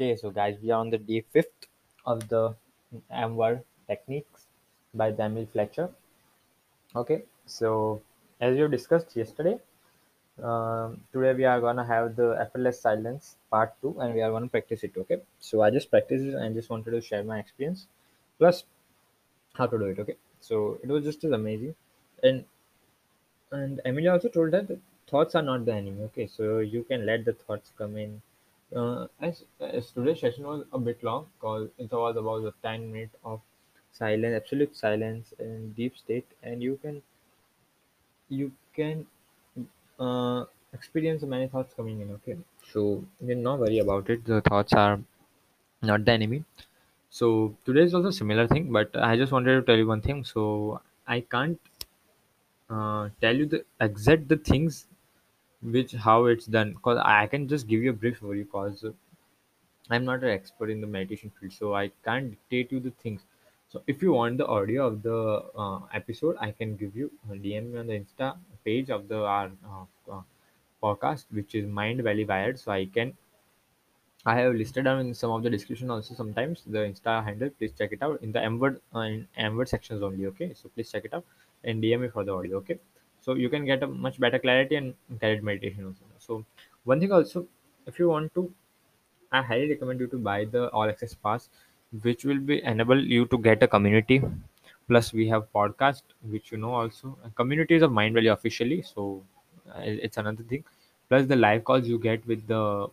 Okay, so guys, we are on the day 5th of the Amvar Techniques by Daniel Fletcher. Okay, so as we discussed yesterday, today we are gonna have the effortless silence part 2, and we are gonna practice it. Okay, so I just practiced it and just wanted to share my experience plus how to do it. Okay, so it was just as amazing, and Emil also told that the thoughts are not the enemy. Okay, so you can let the thoughts come in. As today's session was a bit long, because it was about the 10 minutes of silence, absolute silence and deep state, and you can experience many thoughts coming in. Okay, so you can not worry about it. The thoughts are not the enemy. So today is also a similar thing, but I just wanted to tell you one thing. So I can't tell you the exact things which how it's done, because I can just give you a brief overview, because I'm not an expert in the meditation field, so I can't dictate you the things. So if you want the audio of the episode, I can give you a DM on the Insta page of the podcast, which is Mindvalley Wired. So I have listed down in some of the description also sometimes the Insta handle. Please check it out in the Amward sections only. Okay, so please check it out and DM me for the audio. Okay, so you can get a much better clarity and guided meditation also. So one thing also, if you want to, I highly recommend you to buy the all access pass, which will be enable you to get a community. Plus we have podcast, which you know also, communities of Mindvalley officially. So it's another thing. Plus the live calls you get with the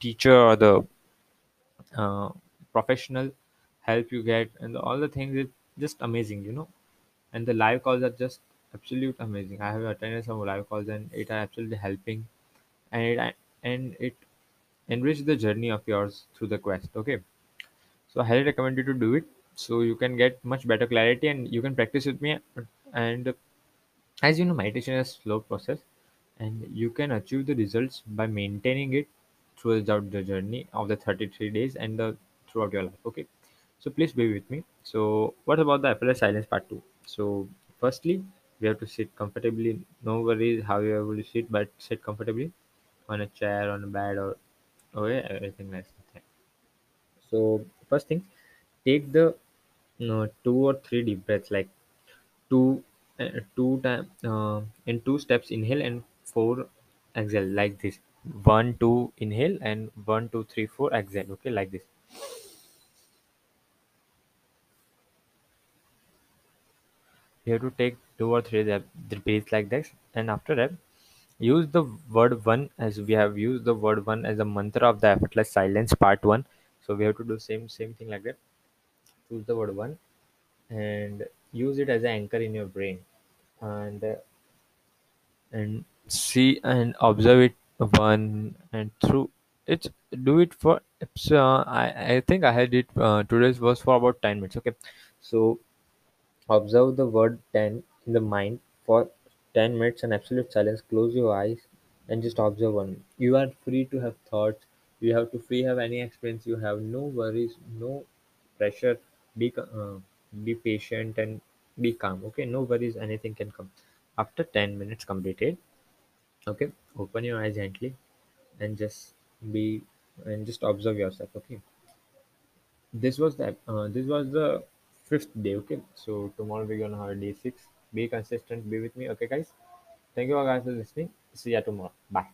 teacher or the professional help you get, and all the things is just amazing, you know. And the live calls are just absolute amazing. I have attended some live calls and it are absolutely helping, and it enriches the journey of yours through the quest. Okay, so I highly recommend you to do it, so you can get much better clarity and you can practice with me. And as you know, meditation is a slow process, and you can achieve the results by maintaining it throughout the journey of the 33 days and throughout your life. Okay, so please be with me. So what about the effortless silence part 2? So firstly, we have to sit comfortably. No worries how you are able to sit, but sit comfortably on a chair, on a bed, or everything nice and thing. So first thing, take the 2 or 3 deep breaths, like in 2 steps inhale and 4 exhale, like this. 1, 2 inhale and 1, 2, 3, 4 exhale. Okay, like this. You have to take 2 or 3 breaths like this, and after that use the word one, as we have used the word one as a mantra of the effortless silence part 1. So we have to do same thing like that. Choose the word one and use it as an anchor in your brain, and see and observe it one and through it. Do it for I think I had it today's was for about 10 minutes. Okay, so observe the word 10 in the mind for 10 minutes in absolute silence. Close your eyes and just observe one. You are free to have thoughts, you have to free have any experience, you have no worries, no pressure. Be patient and be calm. Okay, no worries, anything can come. After 10 minutes completed, okay, open your eyes gently and just observe yourself. Okay, this was the 5th day. Okay, so tomorrow we're gonna have day 6. Be consistent, be with me. Okay guys, thank you all guys for listening. See ya tomorrow. Bye.